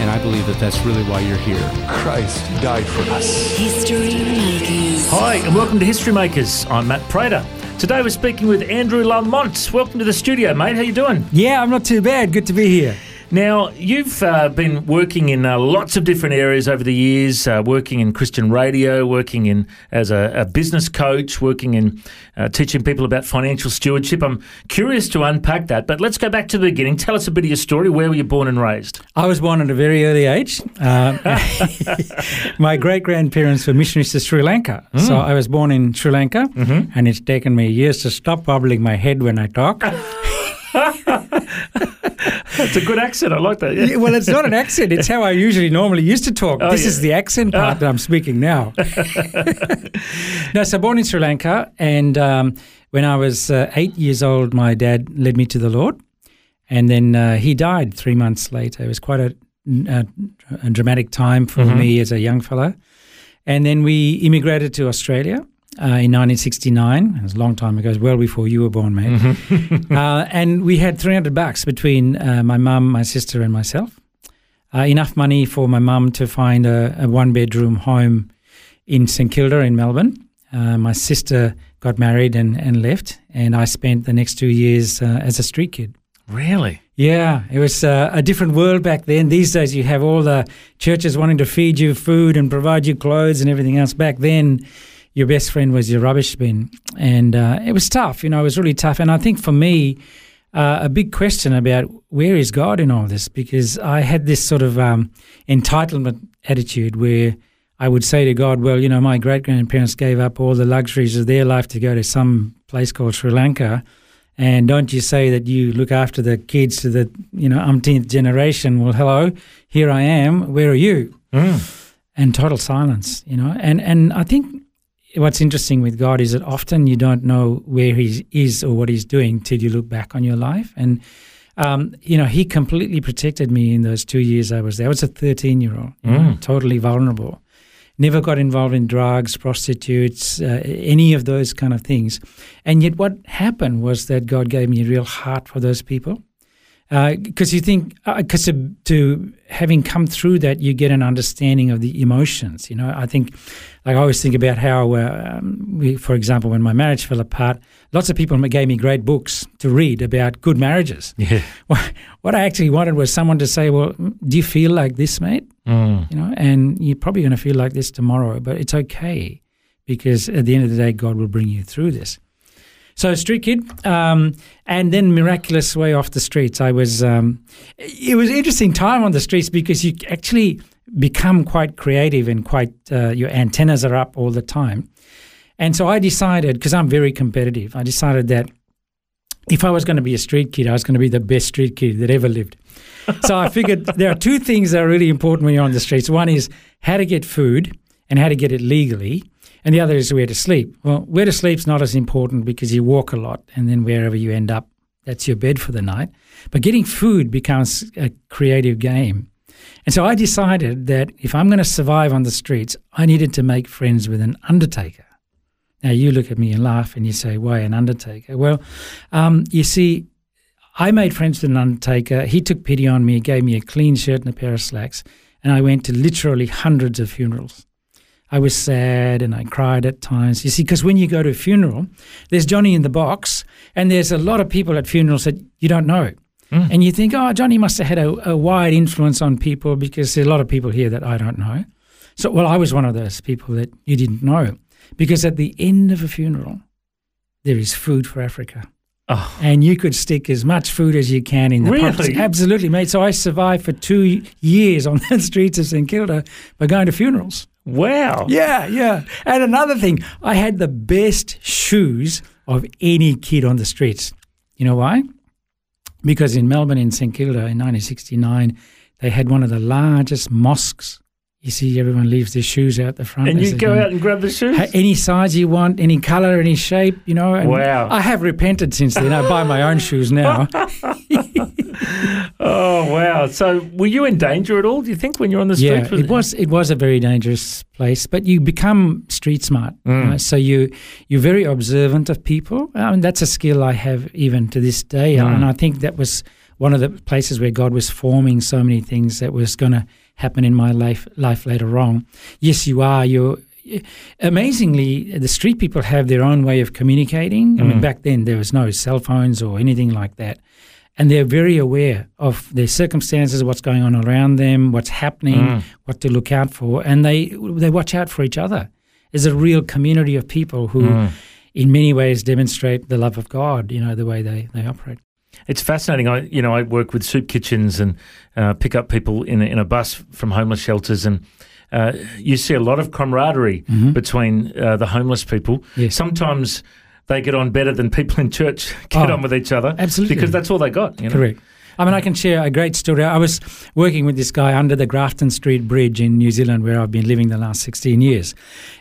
And I believe that that's really why you're here. Christ died for us. History Makers. Hi, and welcome to History Makers. I'm Matt Prater. Today we're speaking with Andrew Lamont. Welcome to the studio, mate. How you doing? Yeah, I'm not too bad. Good to be here. Now, you've been working in lots of different areas over the years, working in Christian radio, working in as a business coach, working in teaching people about financial stewardship. I'm curious to unpack that, but let's go back to the beginning. Tell us a bit of your story. Where were you born and raised? I was born at a very early age. My great-grandparents were missionaries to Sri Lanka. Mm. So I was born in Sri Lanka, and it's taken me years to stop bobbling my head when I talk. That's a good accent. I like that. Yeah. Well, it's not an accent. It's how I normally used to talk. This is the accent part that I'm speaking now. No, so born in Sri Lanka, and when I was 8 years old, my dad led me to the Lord, and then he died 3 months later. It was quite a dramatic time for me as a young fellow. And then we immigrated to Australia. In 1969, it was a long time ago, it was well before you were born, mate. And we had $300 between my mum, my sister, and myself. Enough money for my mum to find a one-bedroom home in St Kilda in Melbourne. My sister got married and left, and I spent the next 2 years as a street kid. Really? Yeah, it was a different world back then. These days you have all the churches wanting to feed you food and provide you clothes and everything else. Back then, your best friend was your rubbish bin, and it was tough. It was really tough, and I think for me, a big question about where is God in all this, because I had this sort of entitlement attitude where I would say to God, well, my great-grandparents gave up all the luxuries of their life to go to some place called Sri Lanka, and don't you say that you look after the kids to the umpteenth generation. Well, hello, here I am, where are you? Mm. And total silence, and I think what's interesting with God is that often you don't know where he is or what he's doing till you look back on your life. And, he completely protected me in those 2 years I was there. I was a 13-year-old, totally vulnerable. Never got involved in drugs, prostitutes, any of those kind of things. And yet what happened was that God gave me a real heart for those people. Because you think, because to having come through that, you get an understanding of the emotions. I think, I always think about how, for example, when my marriage fell apart, lots of people gave me great books to read about good marriages. Yeah. What I actually wanted was someone to say, well, do you feel like this, mate? Mm. And you're probably going to feel like this tomorrow, but it's okay, because at the end of the day, God will bring you through this. So street kid, and then miraculous way off the streets. It was an interesting time on the streets because you actually become quite creative and quite your antennas are up all the time. And so I decided, because I'm very competitive, I decided that if I was going to be a street kid, I was going to be the best street kid that ever lived. So I figured there are two things that are really important when you're on the streets. One is how to get food and how to get it legally. And the other is where to sleep. Well, where to sleep's not as important because you walk a lot, and then wherever you end up, that's your bed for the night. But getting food becomes a creative game. And so I decided that if I'm going to survive on the streets, I needed to make friends with an undertaker. Now, you look at me and laugh and you say, why an undertaker? Well, I made friends with an undertaker. He took pity on me, gave me a clean shirt and a pair of slacks, and I went to literally hundreds of funerals. I was sad and I cried at times. You see, because when you go to a funeral, there's Johnny in the box, and there's a lot of people at funerals that you don't know. Mm. And you think, oh, Johnny must have had a wide influence on people because there's a lot of people here that I don't know. So, well, I was one of those people that you didn't know, because at the end of a funeral, there is food for Africa. Oh. And you could stick as much food as you can in the pockets. Absolutely, mate. So I survived for 2 years on the streets of St Kilda by going to funerals. Wow. Yeah. And another thing, I had the best shoes of any kid on the streets. You know why? Because in Melbourne, in St Kilda in 1969, they had one of the largest mosques you see everyone leaves their shoes out the front. And you go out and grab the shoes? Any size you want, any colour, any shape, you know. And wow. I have repented since then. I buy my own shoes now. Oh, wow. So were you in danger at all, do you think, when you were on the streets? Yeah, it was a very dangerous place, but you become street smart. Mm. Right? So you're very observant of people. I mean, that's a skill I have even to this day, and I think that was one of the places where God was forming so many things that was going to happen in my life later on. Yes, you are. Amazingly, the street people have their own way of communicating. I mean, back then there was no cell phones or anything like that. And they're very aware of their circumstances, what's going on around them, what's happening, what to look out for. And they watch out for each other. There's a real community of people who in many ways demonstrate the love of God, you know, the way they operate. It's fascinating. I work with soup kitchens and pick up people in a bus from homeless shelters, and you see a lot of camaraderie between the homeless people. Yes. Sometimes they get on better than people in church get on with each other. Absolutely. Because that's all they got. You know? Correct. I mean, I can share a great story. I was working with this guy under the Grafton Street Bridge in New Zealand, where I've been living the last 16 years.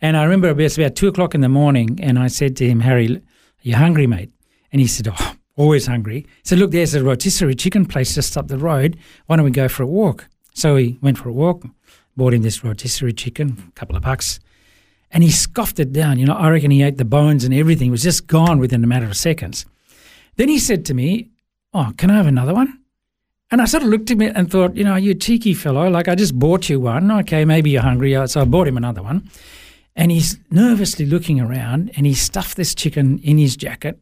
And I remember it was about 2 o'clock in the morning, and I said to him, "Harry, are you hungry, mate?" And he said, "Oh, always hungry." So look, there's a rotisserie chicken place just up the road. Why don't we go for a walk? So he went for a walk, bought him this rotisserie chicken, a couple of bucks, and he scoffed it down. You know, I reckon he ate the bones and everything. It was just gone within a matter of seconds. Then he said to me, "Oh, can I have another one?" And I sort of looked at him and thought, you know, you cheeky fellow, like I just bought you one. Okay, maybe you're hungry. So I bought him another one. And he's nervously looking around, and he stuffed this chicken in his jacket.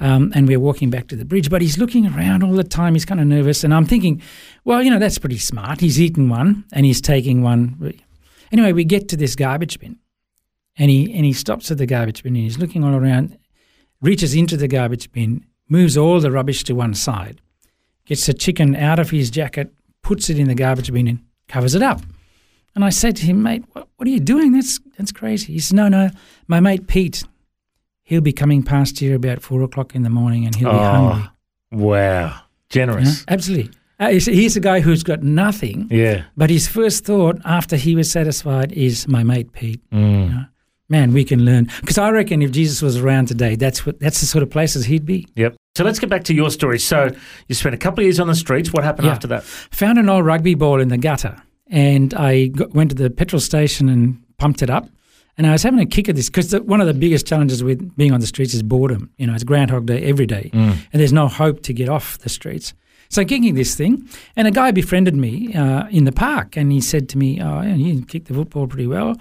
And we're walking back to the bridge, but he's looking around all the time. He's kind of nervous. And I'm thinking, well, you know, that's pretty smart. He's eaten one and he's taking one. Anyway, we get to this garbage bin, and he stops at the garbage bin, and he's looking all around, reaches into the garbage bin, moves all the rubbish to one side, gets the chicken out of his jacket, puts it in the garbage bin, and covers it up. And I said to him, "Mate, what are you doing? That's crazy." He said, "No, my mate Pete, he'll be coming past here about 4 o'clock in the morning, and he'll be hungry." Wow. Generous. Yeah, absolutely. He's a guy who's got nothing. Yeah. But his first thought after he was satisfied is, "My mate Pete." Mm. You know? Man, we can learn. Because I reckon if Jesus was around today, that's the sort of places he'd be. Yep. So let's get back to your story. So you spent a couple of years on the streets. What happened after that? Found an old rugby ball in the gutter, and I went to the petrol station and pumped it up. And I was having a kick at this because one of the biggest challenges with being on the streets is boredom. You know, it's Groundhog Day every day, and there's no hope to get off the streets. So I'm kicking this thing, and a guy befriended me in the park, and he said to me, "Oh, you kick the football pretty well.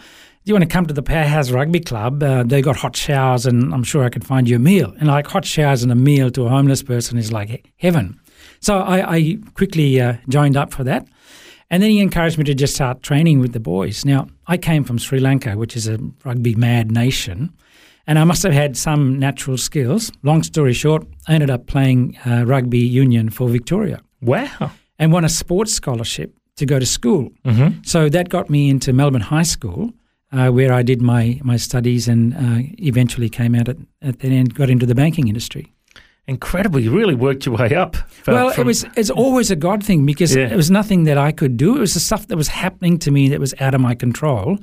Do you want to come to the Powerhouse Rugby Club? They got hot showers, and I'm sure I could find you a meal." And like, hot showers and a meal to a homeless person is like heaven. So I quickly joined up for that. And then he encouraged me to just start training with the boys. Now, I came from Sri Lanka, which is a rugby-mad nation, and I must have had some natural skills. Long story short, I ended up playing rugby union for Victoria. Wow. And won a sports scholarship to go to school. Mm-hmm. So that got me into Melbourne High School, where I did my studies, and eventually came out at the end, got into the banking industry. Incredible. You really worked your way up. It's always a God thing, because it was nothing that I could do. It was the stuff that was happening to me that was out of my control,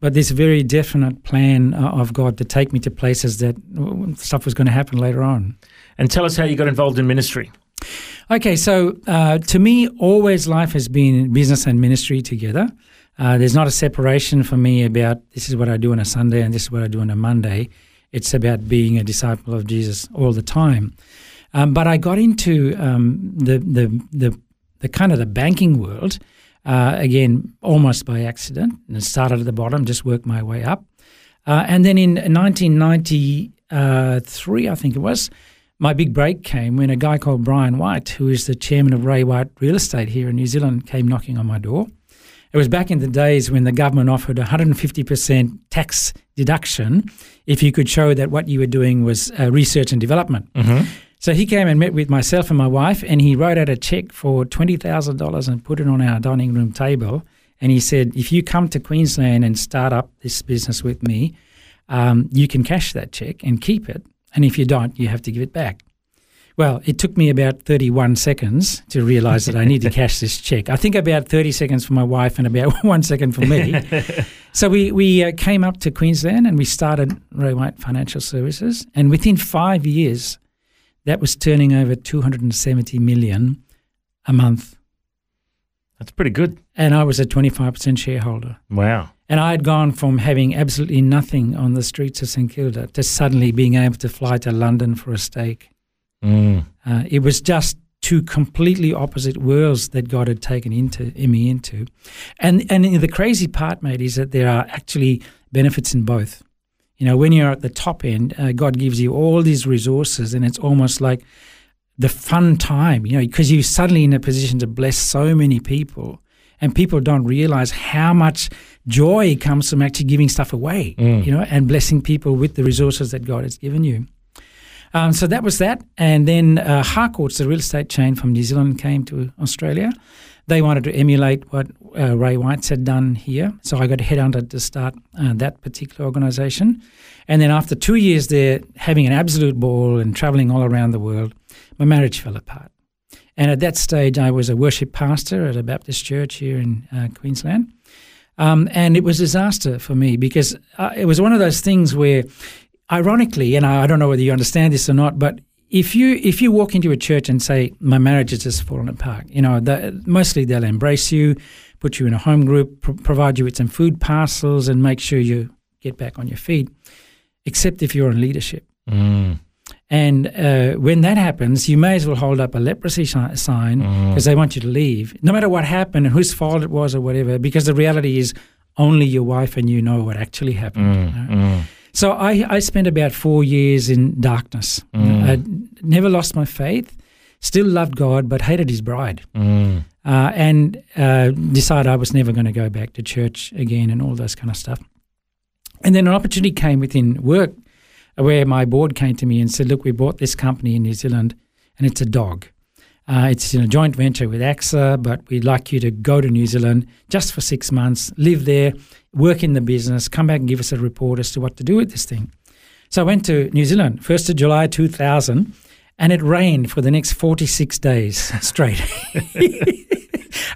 but this very definite plan of God to take me to places that stuff was going to happen later on. And tell us how you got involved in ministry. Okay, so to me, always life has been business and ministry together. There's not a separation for me about this is what I do on a Sunday and this is what I do on a Monday. It's about being a disciple of Jesus all the time. But I got into the kind of the banking world, again, almost by accident. And started at the bottom, just worked my way up. And then in 1993, I think it was, my big break came when a guy called Brian White, who is the chairman of Ray White Real Estate here in New Zealand, came knocking on my door. It was back in the days when the government offered 150% tax deduction if you could show that what you were doing was research and development. Mm-hmm. So he came and met with myself and my wife, and he wrote out a check for $20,000 and put it on our dining room table. And he said, "If you come to Queensland and start up this business with me, you can cash that check and keep it. And if you don't, you have to give it back." Well, it took me about 31 seconds to realise that I need to cash this cheque. I think about 30 seconds for my wife and about 1 second for me. So we came up to Queensland and we started Ray White Financial Services. And within 5 years, that was turning over $270 million a month. That's pretty good. And I was a 25% shareholder. Wow. And I had gone from having absolutely nothing on the streets of St Kilda to suddenly being able to fly to London for a steak. Mm. It was just two completely opposite worlds that God had taken me into. And the crazy part, mate, is that there are actually benefits in both. You know, when you're at the top end, God gives you all these resources and it's almost like the fun time, you know, because you're suddenly in a position to bless so many people and people don't realize how much joy comes from actually giving stuff away, you know, and blessing people with the resources that God has given you. So that was that. And then Harcourts, the real estate chain from New Zealand, came to Australia. They wanted to emulate what Ray White's had done here. So I got headhunted to start that particular organisation. And then after 2 years there, having an absolute ball and travelling all around the world, my marriage fell apart. And at that stage, I was a worship pastor at a Baptist church here in Queensland. And it was a disaster for me because it was one of those things where, ironically, and I don't know whether you understand this or not, but if you walk into a church and say, my marriage has just fallen apart, you know, mostly they'll embrace you, put you in a home group, provide you with some food parcels and make sure you get back on your feet, except if you're in leadership. Mm. And when that happens, you may as well hold up a leprosy sign because they want you to leave, no matter what happened and whose fault it was or whatever, because the reality is only your wife and you know what actually happened. You know? So I spent about 4 years in darkness. I never lost my faith, still loved God, but hated his bride and decided I was never going to go back to church again and all those kind of stuff. And then an opportunity came within work where my board came to me and said, look, we bought this company in New Zealand and it's a dog. It's in a joint venture with AXA, but we'd like you to go to New Zealand just for 6 months, live there, work in the business, come back and give us a report as to what to do with this thing. So I went to New Zealand, 1st of July 2000, and it rained for the next 46 days straight.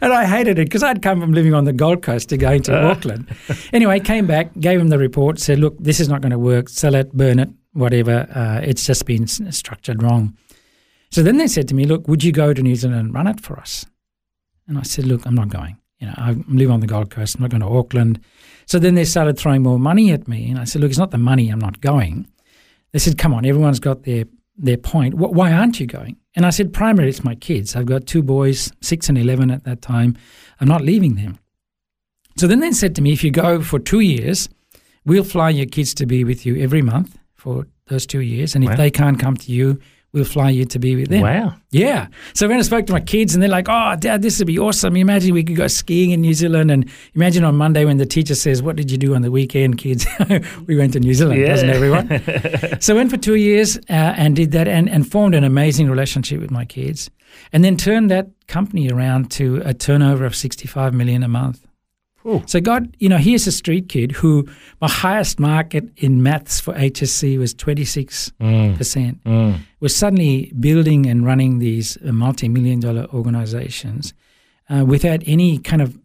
And I hated it because I'd come from living on the Gold Coast to going to Auckland. Anyway, came back, gave him the report, said, look, this is not going to work, sell it, burn it, whatever. It's just been structured wrong. So then they said to me, look, would you go to New Zealand and run it for us? And I said, look, I'm not going. You know, I live on the Gold Coast. I'm not going to Auckland. So then they started throwing more money at me. And I said, look, it's not the money. I'm not going. They said, come on, everyone's got their point. Why aren't you going? And I said, primarily, it's my kids. I've got two boys, 6 and 11 at that time. I'm not leaving them. So then they said to me, if you go for 2 years, we'll fly your kids to be with you every month for those 2 years. And if they can't come to you, we'll fly you to be with them. Wow. Yeah. So when I spoke to my kids and they're like, oh, Dad, this would be awesome. Imagine we could go skiing in New Zealand. And imagine on Monday when the teacher says, what did you do on the weekend, kids? We went to New Zealand, doesn't everyone? So I went for 2 years and did that and formed an amazing relationship with my kids and then turned that company around to a turnover of $65 million a month. Ooh. So God, you know, here's a street kid who my highest mark in maths for HSC was 26%, was suddenly building and running these multi-million-dollar organizations without any kind of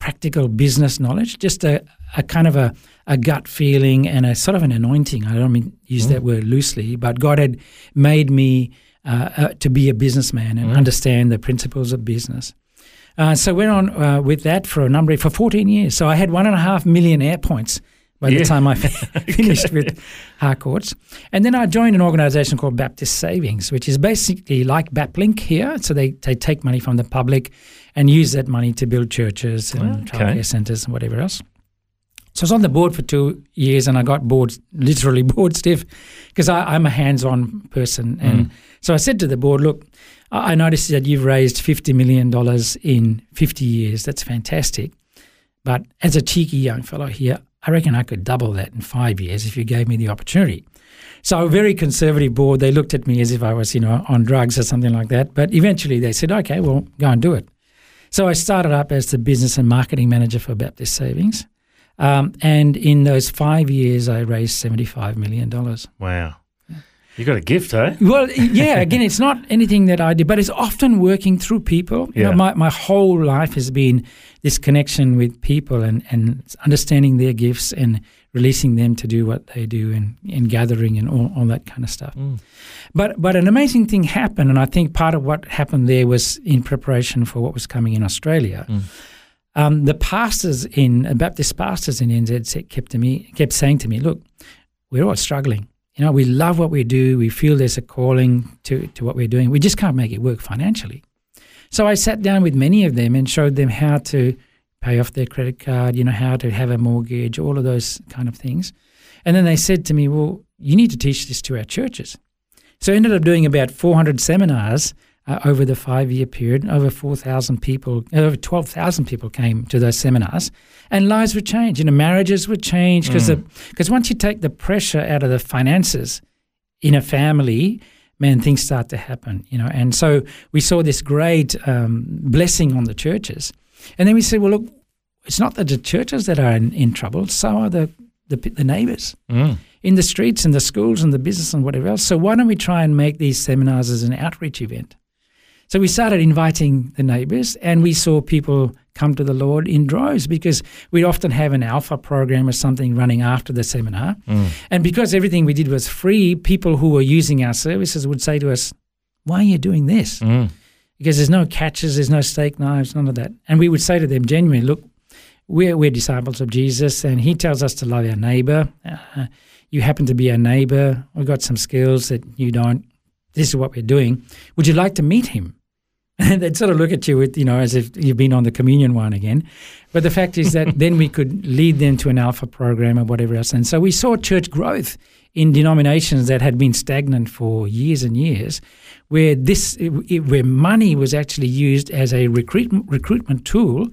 practical business knowledge, just a kind of a gut feeling and a sort of an anointing. I don't mean use that word loosely, but God had made me to be a businessman and understand the principles of business. So went on with that for for 14 years. So I had 1.5 million air points by the time I finished with Harcourts. And then I joined an organisation called Baptist Savings, which is basically like Baplink here. So they take money from the public and use that money to build churches and childcare centres and whatever else. So I was on the board for 2 years and I got bored, literally bored stiff, because I'm a hands-on person. And so I said to the board, look, I noticed that you've raised $50 million in 50 years. That's fantastic. But as a cheeky young fellow here, I reckon I could double that in 5 years if you gave me the opportunity. So a very conservative board, they looked at me as if I was, you know, on drugs or something like that. But eventually they said, okay, well, go and do it. So I started up as the business and marketing manager for Baptist Savings. And in those 5 years, I raised $75 million. Wow. You got a gift, eh? Well, yeah. Again, it's not anything that I did, but it's often working through people. Yeah. You know, my whole life has been this connection with people and understanding their gifts and releasing them to do what they do and gathering and all that kind of stuff. Mm. But an amazing thing happened, and I think part of what happened there was in preparation for what was coming in Australia. Mm. The pastors Baptist pastors in NZ kept saying to me, "Look, we're all struggling. You know, we love what we do. We feel there's a calling to what we're doing. We just can't make it work financially." So I sat down with many of them and showed them how to pay off their credit card, you know, how to have a mortgage, all of those kind of things. And then they said to me, "Well, you need to teach this to our churches." So I ended up doing about 400 seminars over the 5-year period. Over 12,000 people came to those seminars, and lives were changed. You know, marriages were changed because once you take the pressure out of the finances in a family, man, things start to happen. You know, and so we saw this great blessing on the churches, and then we said, "Well, look, it's not that the churches that are in trouble; so are the neighbours in the streets, and the schools, and the business, and whatever else. So why don't we try and make these seminars as an outreach event?" So we started inviting the neighbours, and we saw people come to the Lord in droves because we'd often have an alpha program or something running after the seminar. Mm. And because everything we did was free, people who were using our services would say to us, "Why are you doing this?" Mm. Because there's no catches, there's no steak knives, none of that. And we would say to them genuinely, "Look, we're disciples of Jesus, and he tells us to love our neighbour. You happen to be our neighbour. We've got some skills that you don't. This is what we're doing. Would you like to meet him?" And they'd sort of look at you with, you know, as if you've been on the communion wine again. But the fact is that then we could lead them to an alpha program or whatever else. And so we saw church growth in denominations that had been stagnant for years and years, where where money was actually used as a recruitment tool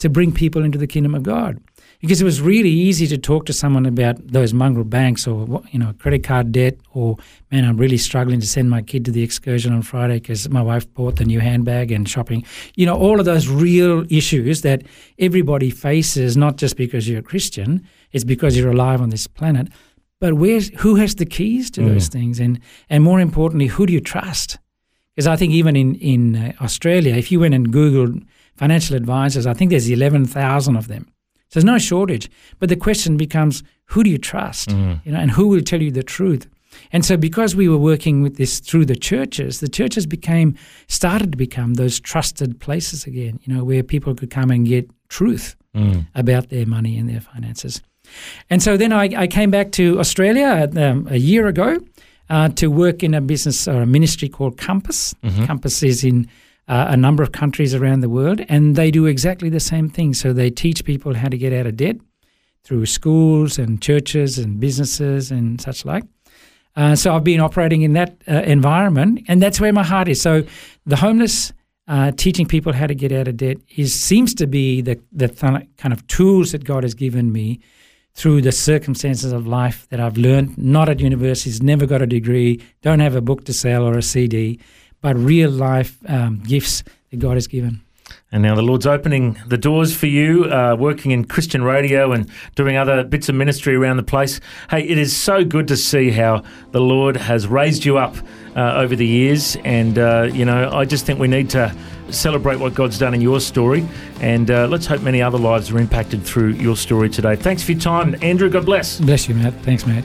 to bring people into the kingdom of God. Because it was really easy to talk to someone about those mongrel banks or, you know, credit card debt or, man, I'm really struggling to send my kid to the excursion on Friday because my wife bought the new handbag and shopping. You know, all of those real issues that everybody faces, not just because you're a Christian, it's because you're alive on this planet. But who has the keys to those things? And more importantly, who do you trust? Because I think even in Australia, if you went and Googled financial advisors, I think there's 11,000 of them. So there's no shortage, but the question becomes, who do you trust? Mm. You know, and who will tell you the truth? And so because we were working with this through the churches started to become those trusted places again, you know, where people could come and get truth about their money and their finances. And so then I came back to Australia a year ago to work in a business or a ministry called Compass. Mm-hmm. Compass is in a number of countries around the world, and they do exactly the same thing. So they teach people how to get out of debt through schools and churches and businesses and such like. So I've been operating in that environment, and that's where my heart is. So the homeless, teaching people how to get out of debt seems to be the kind of tools that God has given me through the circumstances of life that I've learned, not at universities, never got a degree, don't have a book to sell or a CD, but real-life gifts that God has given. And now the Lord's opening the doors for you, working in Christian radio and doing other bits of ministry around the place. Hey, it is so good to see how the Lord has raised you up over the years. And, you know, I just think we need to celebrate what God's done in your story. And let's hope many other lives are impacted through your story today. Thanks for your time, Andrew. God bless. Bless you, Matt. Thanks, Matt.